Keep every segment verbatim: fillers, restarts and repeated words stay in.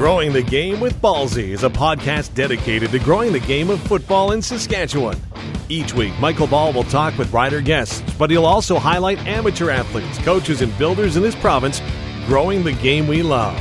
Growing the Game with Ballsy is a podcast dedicated to growing the game of football in Saskatchewan. Each week, Michael Ball will talk with rider guests, but he'll also highlight amateur athletes, coaches, and builders in this province, growing the game we love.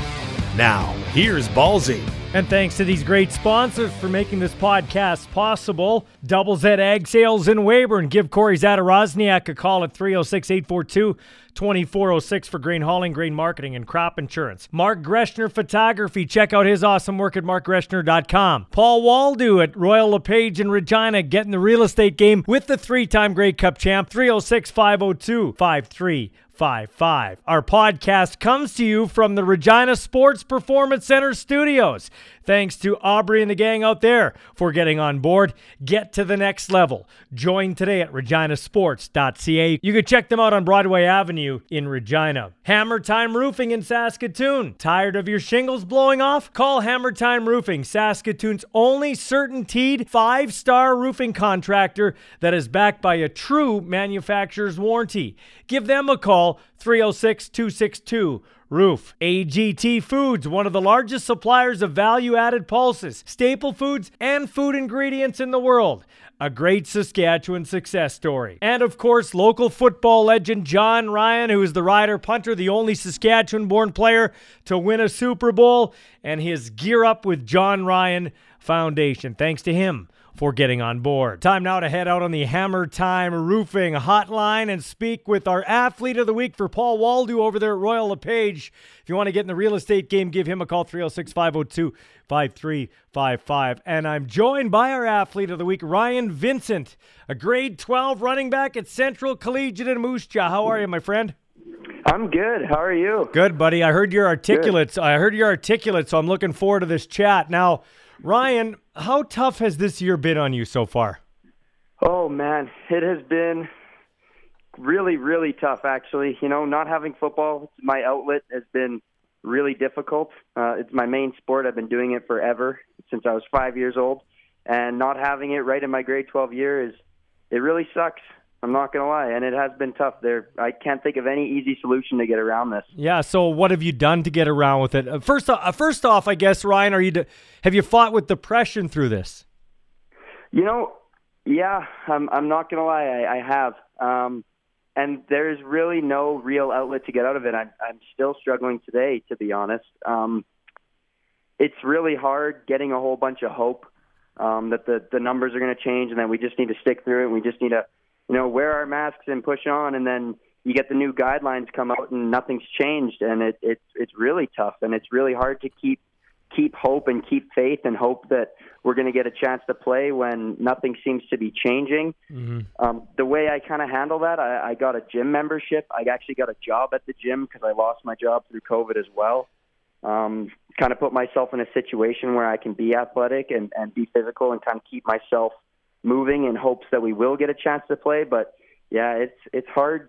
Now, here's Ballsy. And thanks to these great sponsors for making this podcast possible. Double Z Ag Sales in Weyburn. Give Corey Zadarozniak a call at three oh six, eight four two, two four oh six for grain hauling, grain marketing, and crop insurance. Mark Greshner Photography. Check out his awesome work at mark greshner dot com. Paul Waldo at Royal LePage in Regina, getting the real estate game with the three-time Grey Cup champ. three oh six, five oh two, five three five five. Five, five. Our podcast comes to you from the Regina Sports Performance Center studios. Thanks to Aubrey and the gang out there for getting on board. Get to the next level. Join today at regina sports dot c a. You can check them out on Broadway Avenue in Regina. Hammer Time Roofing in Saskatoon. Tired of your shingles blowing off? Call Hammer Time Roofing, Saskatoon's only Certainteed five-star roofing contractor that is backed by a true manufacturer's warranty. Give them a call. three oh six, two six two, R O O F. A G T Foods, one of the largest suppliers of value-added pulses, staple foods, and food ingredients in the world. A great Saskatchewan success story. And of course, local football legend John Ryan, who is the rider punter, the only Saskatchewan-born player to win a Super Bowl, and his Gear Up with John Ryan Foundation. Thanks to him for getting on board. Time now to head out on the Hammer Time Roofing hotline and speak with our athlete of the week for Paul Waldo over there at Royal LePage. If you want to get in the real estate game, give him a call, three oh six, five oh two, five three five five. And I'm joined by our athlete of the week, Ryan Vincent, a grade twelve running back at Central Collegiate in Moose Jaw. How are you, my friend? I'm good. How are you? Good, buddy. I heard your articulate. I heard your articulate, so I'm looking forward to this chat. Now, Ryan, how tough has this year been on you so far? Oh, man, it has been really, really tough, actually. You know, not having football, my outlet has been really difficult. Uh, it's my main sport. I've been doing it forever, since I was five years old. And not having it right in my grade twelve year, is it really sucks. I'm not going to lie. And it has been tough there. I can't think of any easy solution to get around this. Yeah. So what have you done to get around with it? First off, first off, I guess, Ryan, are you, de- have you fought with depression through this? You know, yeah, I'm, I'm not going to lie. I, I have. Um, and there's really no real outlet to get out of it. I'm, I'm still struggling today, to be honest. Um, it's really hard getting a whole bunch of hope um, that the, the numbers are going to change and that we just need to stick through it. And we just need to, you know, wear our masks and push on, and then you get the new guidelines come out and nothing's changed, and it, it, it's really tough, and it's really hard to keep keep hope and keep faith and hope that we're going to get a chance to play when nothing seems to be changing. Mm-hmm. Um, the way I kind of handle that, I, I got a gym membership. I actually got a job at the gym because I lost my job through COVID as well. Um, kind of put myself in a situation where I can be athletic and, and be physical and kind of keep myself moving in hopes that we will get a chance to play. But yeah, it's it's hard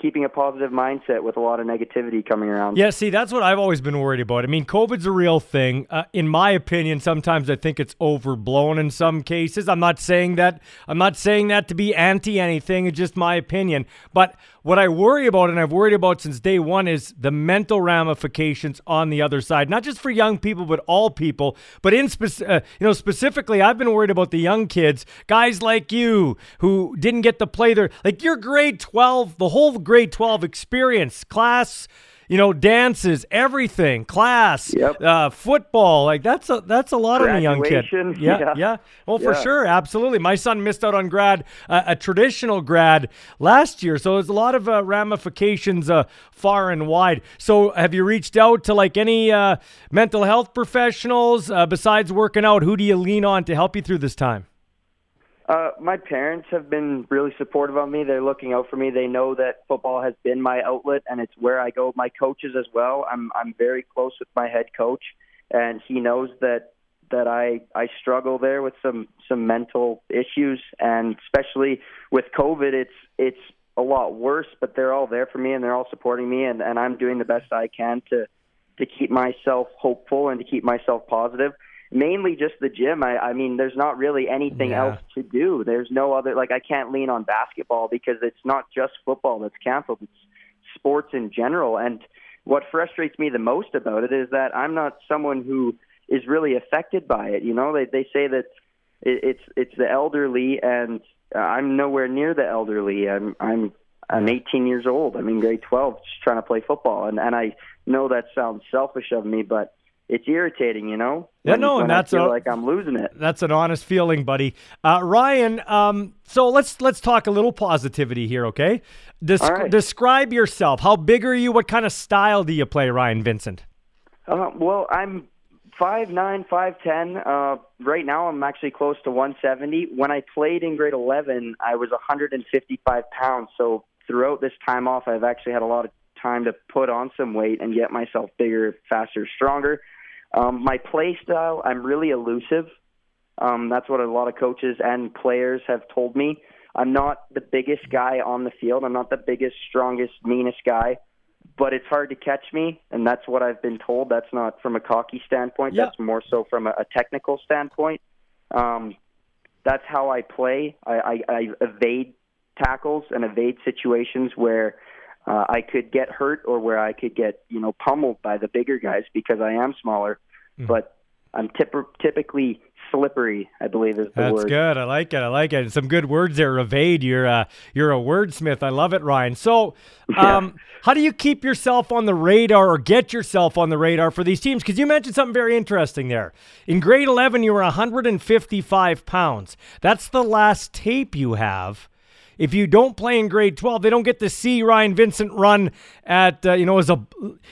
keeping a positive mindset with a lot of negativity coming around. Yeah, see, that's what I've always been worried about. I mean, COVID's a real thing. Uh, in my opinion, sometimes I think it's overblown in some cases. I'm not saying that. I'm not saying that to be anti anything. It's just my opinion. But what I worry about, and I've worried about since day one, is the mental ramifications on the other side, not just for young people, but all people. But in spec- uh, you know, specifically, I've been worried about the young kids, guys like you who didn't get to play their, like your grade twelve, the whole grade Grade twelve experience, class, you know, dances, everything, class, yep. uh, football. Like that's a that's a lot of a young kid. Yeah, yeah. yeah. Well, yeah. for sure, absolutely. My son missed out on grad, uh, a traditional grad last year. So there's a lot of uh, ramifications uh, far and wide. So have you reached out to like any uh, mental health professionals uh, besides working out? Who do you lean on to help you through this time? Uh, my parents have been really supportive of me. They're looking out for me. They know that football has been my outlet, and it's where I go. My coaches as well. I'm I'm very close with my head coach, and he knows that that I, I struggle there with some, some mental issues, and especially with COVID, it's it's a lot worse. But they're all there for me, and they're all supporting me, and, and I'm doing the best I can to to keep myself hopeful and to keep myself positive. Mainly just the gym. I, I mean, there's not really anything yeah. else to do. There's no other, like I can't lean on basketball because it's not just football that's canceled. It's sports in general. And what frustrates me the most about it is that I'm not someone who is really affected by it. You know, they they say that it, it's it's the elderly, and I'm nowhere near the elderly. I'm I'm I'm eighteen years old. I'm in grade twelve, just trying to play football, and and I know that sounds selfish of me, but it's irritating, you know. Yeah, when, no, when and that's I feel a, like I'm losing it. That's an honest feeling, buddy. Uh, Ryan, um, so let's let's talk a little positivity here, okay? Des- right. Describe yourself. How big are you? What kind of style do you play, Ryan Vincent? Uh, well, I'm five nine, five ten. Uh, right now, I'm actually close to one seventy. When I played in grade eleven, I was one hundred fifty-five pounds. So throughout this time off, I've actually had a lot of time to put on some weight and get myself bigger, faster, stronger. Um, my play style, I'm really elusive. Um, that's what a lot of coaches and players have told me. I'm not the biggest guy on the field. I'm not the biggest, strongest, meanest guy, but it's hard to catch me, and that's what I've been told. That's not from a cocky standpoint. Yeah. That's more so from a, a technical standpoint. Um, that's how I play. I, I, I evade tackles and evade situations where Uh, I could get hurt or where I could get, you know, pummeled by the bigger guys because I am smaller, mm. but I'm tip- typically slippery, I believe is the That's word. That's good. I like it. I like it. Some good words there. Evade. You're a, you're a wordsmith. I love it, Ryan. So um, yeah. How do you keep yourself on the radar or get yourself on the radar for these teams? Because you mentioned something very interesting there. In grade eleven, you were one hundred fifty-five pounds. That's the last tape you have. If you don't play in grade twelve, they don't get to see Ryan Vincent run at uh, you know as a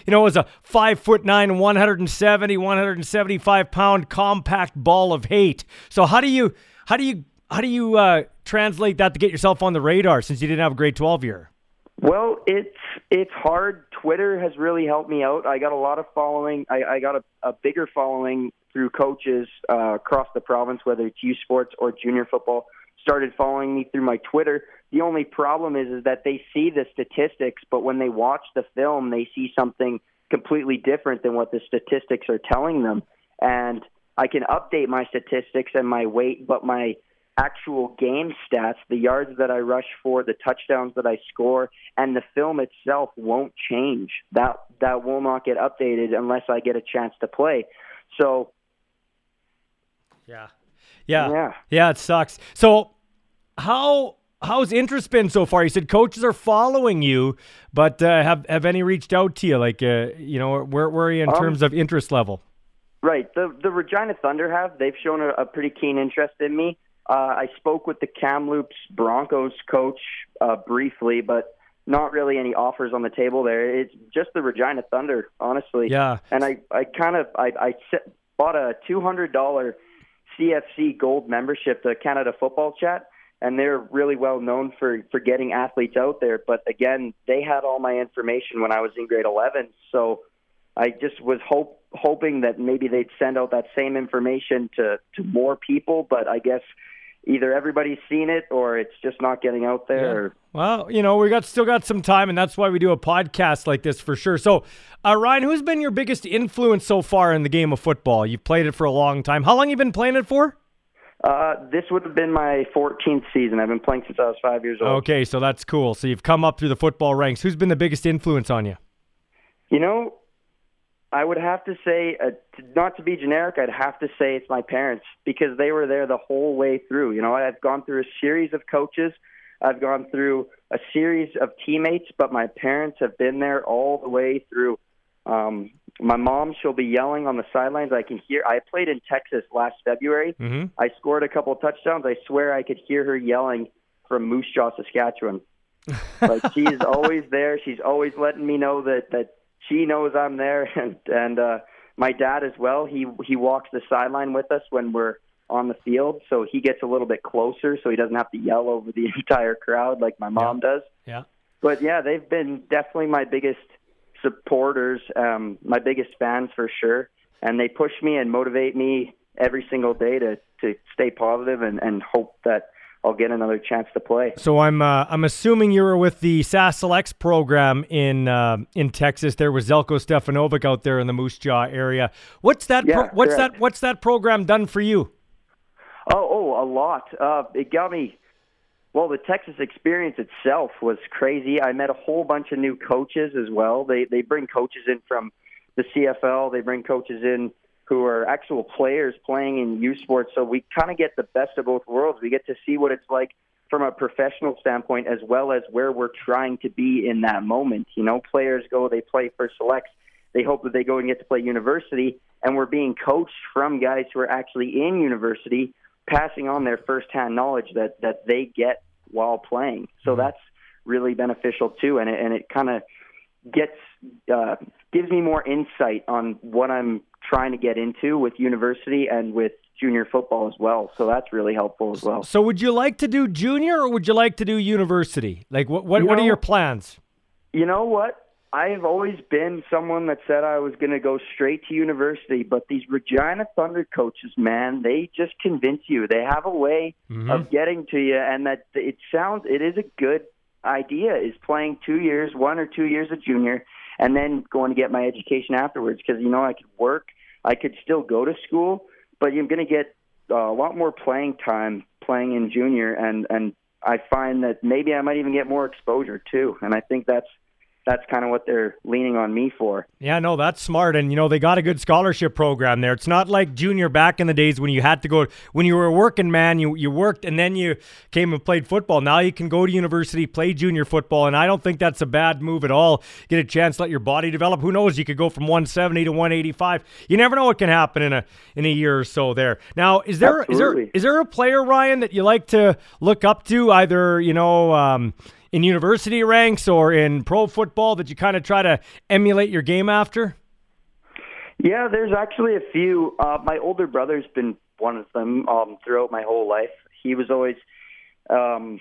you know as a five foot nine, one hundred seventy, one hundred seventy-five pound compact ball of hate. So how do you how do you how do you uh, translate that to get yourself on the radar since you didn't have a grade twelve year? Well, it's it's hard. Twitter has really helped me out. I got a lot of following. I, I got a, a bigger following through coaches uh, across the province, whether it's youth sports or junior football. Started following me through my Twitter. The only problem is, is that they see the statistics, but when they watch the film, they see something completely different than what the statistics are telling them. And I can update my statistics and my weight, but my actual game stats, the yards that I rush for, the touchdowns that I score, and the film itself won't change. That that will not get updated unless I get a chance to play. So, yeah. Yeah. yeah, yeah, it sucks. So how how's interest been so far? You said coaches are following you, but uh, have have any reached out to you? Like, uh, you know, where, where are you in um, terms of interest level? Right. The the Regina Thunder have. They've shown a, a pretty keen interest in me. Uh, I spoke with the Kamloops Broncos coach uh, briefly, but not really any offers on the table there. It's just the Regina Thunder, honestly. Yeah. And I, I kind of I, I set, bought a two hundred dollars C F C Gold membership, the Canada Football Chat, and they're really well known for, for getting athletes out there. But again, they had all my information when I was in grade eleven, so I just was hope, hoping that maybe they'd send out that same information to, to more people, but I guess either everybody's seen it or it's just not getting out there. Yeah. Well, you know, we got still got some time, and that's why we do a podcast like this for sure. So, uh, Ryan, who's been your biggest influence so far in the game of football? You've played it for a long time. How long have you been playing it for? Uh, this would have been my fourteenth season. I've been playing since I was five years old. Okay, so that's cool. So you've come up through the football ranks. Who's been the biggest influence on you? You know, I would have to say, uh, not to be generic, I'd have to say it's my parents because they were there the whole way through. You know, I've gone through a series of coaches. I've gone through a series of teammates, but my parents have been there all the way through. Um, my mom, she'll be yelling on the sidelines. I can hear – I played in Texas last February. Mm-hmm. I scored a couple of touchdowns. I swear I could hear her yelling from Moose Jaw, Saskatchewan. Like, she's always there. She's always letting me know that, that – she knows I'm there, and and uh, my dad as well. He he walks the sideline with us when we're on the field, so he gets a little bit closer, so he doesn't have to yell over the entire crowd like my mom yeah. does. Yeah. But yeah, they've been definitely my biggest supporters, um, my biggest fans for sure, and they push me and motivate me every single day to to stay positive and and hope that I'll get another chance to play. So I'm uh, I'm assuming you were with the S A S Selects program in uh, in Texas. There was Zelko Stefanovic out there in the Moose Jaw area. What's that? Yeah, pro- what's correct. that? What's that program done for you? Oh, oh, a lot. Uh, it got me Well, the Texas experience itself was crazy. I met a whole bunch of new coaches as well. They they bring coaches in from the C F L. They bring coaches in who are actual players playing in youth sports. So we kind of get the best of both worlds. We get to see what it's like from a professional standpoint as well as where we're trying to be in that moment. You know, players go, they play for selects. They hope that they go and get to play university. And we're being coached from guys who are actually in university, passing on their firsthand knowledge that, that they get while playing. So that's really beneficial too. And it, and it kind of gets uh, gives me more insight on what I'm trying to get into with university and with junior football as well. So that's really helpful as well. So would you like to do junior or would you like to do university? Like what, what, you what know, are your plans? You know what? I've always been someone that said I was going to go straight to university, but these Regina Thunder coaches, man, they just convince you. They have a way mm-hmm. of getting to you, and that it sounds, it is a good idea, is playing two years, one or two years of junior, and then going to get my education afterwards because, you know, I could work, I could still go to school, but I'm going to get a lot more playing time playing in junior, and, and I find that maybe I might even get more exposure too, and I think that's that's kind of what they're leaning on me for. Yeah, no, that's smart. And, you know, they got a good scholarship program there. It's not like junior back in the days when you had to go, when you were a working man, you, you worked and then you came and played football. Now you can go to university, play junior football, and I don't think that's a bad move at all. Get a chance to let your body develop. Who knows? You could go from one seventy to one eighty-five. You never know what can happen in a in a year or so there. Now, is there is there is there a player, Ryan, that you like to look up to, either, you know, um, in university ranks or in pro football that you kind of try to emulate your game after? Yeah, there's actually a few. Uh, my older brother's been one of them um, throughout my whole life. He was always, um,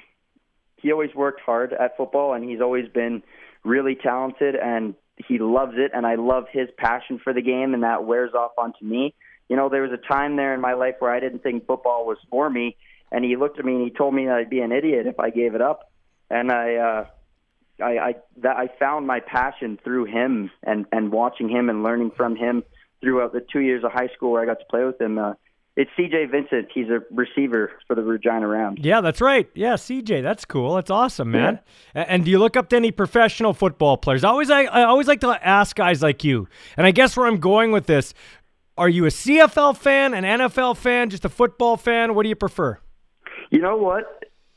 he always worked hard at football, and he's always been really talented, and he loves it, and I love his passion for the game, and that wears off onto me. You know, there was a time there in my life where I didn't think football was for me, and he looked at me and he told me that I'd be an idiot if I gave it up. And I, uh, I, I, that I found my passion through him and, and watching him and learning from him throughout the two years of high school where I got to play with him. Uh, it's C J. Vincent. He's a receiver for the Regina Rams. Yeah, that's right. Yeah, C J. That's cool. That's awesome, man. Yeah. And do you look up to any professional football players? I always, I, I always like to ask guys like you, and I guess where I'm going with this, are you a C F L fan, an N F L fan, just a football fan? What do you prefer? You know what?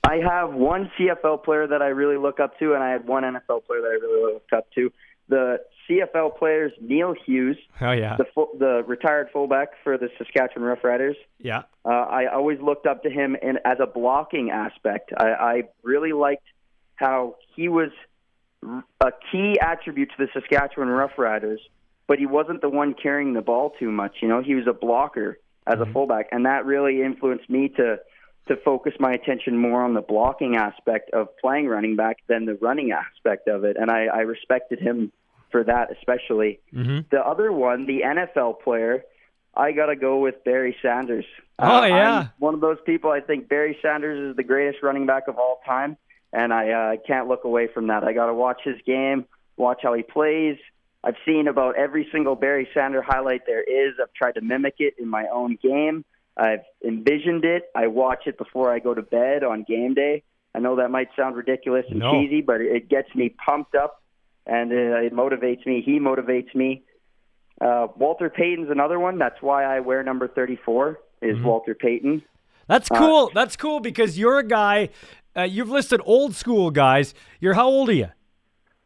I have one C F L player that I really look up to, and I had one N F L player that I really look up to. The C F L players, Neil Hughes, oh, yeah. the full, the retired fullback for the Saskatchewan Rough Riders. Yeah, uh, I always looked up to him in, as a blocking aspect. I, I really liked how he was a key attribute to the Saskatchewan Rough Riders, but he wasn't the one carrying the ball too much. You know, he was a blocker as mm-hmm. a fullback, and that really influenced me to – to focus my attention more on the blocking aspect of playing running back than the running aspect of it. And I, I respected him for that especially. Mm-hmm. The other one, the N F L player, I got to go with Barry Sanders. Oh, uh, yeah. I'm one of those people. I think Barry Sanders is the greatest running back of all time, and I uh, can't look away from that. I got to watch his game, watch how he plays. I've seen about every single Barry Sanders highlight there is. I've tried to mimic it in my own game. I've envisioned it. I watch it before I go to bed on game day. I know that might sound ridiculous and no. cheesy, but it gets me pumped up, and it motivates me. He motivates me. Uh, Walter Payton's another one. That's why I wear number thirty-four is mm-hmm. Walter Payton. That's cool. Uh, That's cool because you're a guy. Uh, you've listed old school guys. You're how old are you?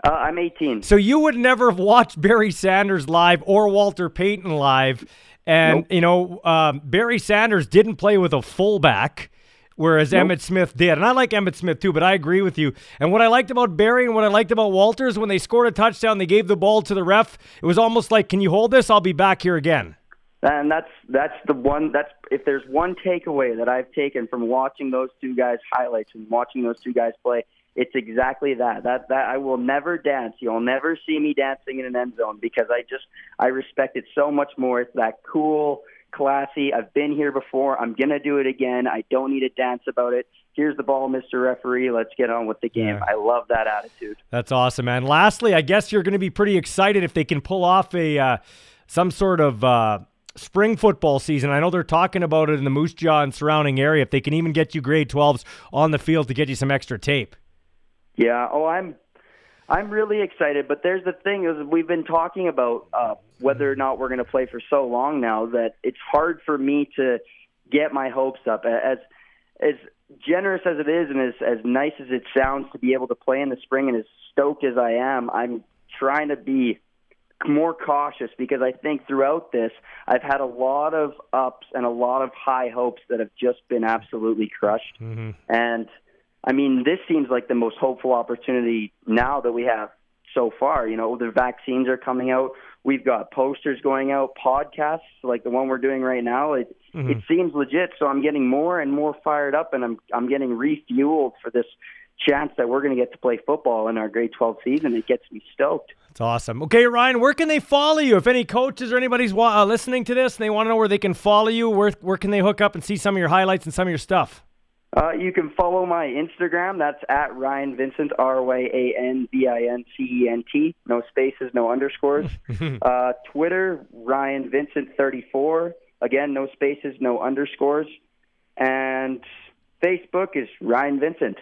Uh, I'm eighteen. So you would never have watched Barry Sanders live or Walter Payton live. And, nope. you know, um, Barry Sanders didn't play with a fullback, whereas nope. Emmitt Smith did. And I like Emmitt Smith too, but I agree with you. And what I liked about Barry and what I liked about Walter is when they scored a touchdown, they gave the ball to the ref. It was almost like, can you hold this? I'll be back here again. And that's that's the one. That's if there's one takeaway that I've taken from watching those two guys' highlights and watching those two guys play, it's exactly that. That that I will never dance. You'll never see me dancing in an end zone because I just I respect it so much more. It's that cool, classy. I've been here before. I'm gonna do it again. I don't need to dance about it. Here's the ball, Mister Referee. Let's get on with the game. Yeah. I love that attitude. That's awesome, man. Lastly, I guess you're gonna be pretty excited if they can pull off a uh, some sort of. Uh spring football season. I know they're talking about it in the Moose Jaw and surrounding area, if they can even get you grade twelves on the field to get you some extra tape. Yeah, oh, I'm I'm really excited. But there's the thing, is we've been talking about uh, whether or not we're going to play for so long now that it's hard for me to get my hopes up. As as generous as it is and as, as nice as it sounds to be able to play in the spring and as stoked as I am, I'm trying to be more cautious because I think throughout this, I've had a lot of ups and a lot of high hopes that have just been absolutely crushed. Mm-hmm. And I mean, this seems like the most hopeful opportunity now that we have so far. You know, the vaccines are coming out. We've got posters going out, podcasts like the one we're doing right now. It mm-hmm. it seems legit. So I'm getting more and more fired up, and I'm I'm getting refueled for this chance that we're going to get to play football in our grade twelve season. It gets me stoked. That's awesome. Okay, Ryan, where can they follow you? If any coaches or anybody's uh, listening to this and they want to know where they can follow you, where where can they hook up and see some of your highlights and some of your stuff? Uh, you can follow my Instagram. That's at Ryan Vincent, R Y A N V I N C E N T. No spaces, no underscores. uh, Twitter, Ryan Vincent thirty-four. Again, no spaces, no underscores. And Facebook is Ryan Vincent.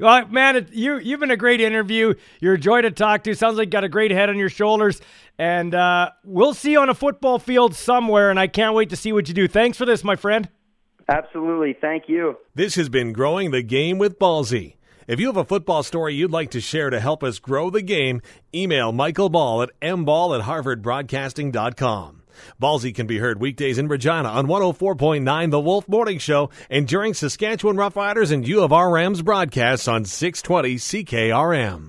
Well, man, it, you, you've been a great interview. You're a joy to talk to. Sounds like you got a great head on your shoulders. And uh, we'll see you on a football field somewhere, and I can't wait to see what you do. Thanks for this, my friend. Absolutely. Thank you. This has been Growing the Game with Ballsy. If you have a football story you'd like to share to help us grow the game, email Michael Ball at m ball at harvard broadcasting dot com. Ballsy can be heard weekdays in Regina on one oh four point nine The Wolf Morning Show and during Saskatchewan Rough Riders and U of R Rams broadcasts on six twenty C K R M.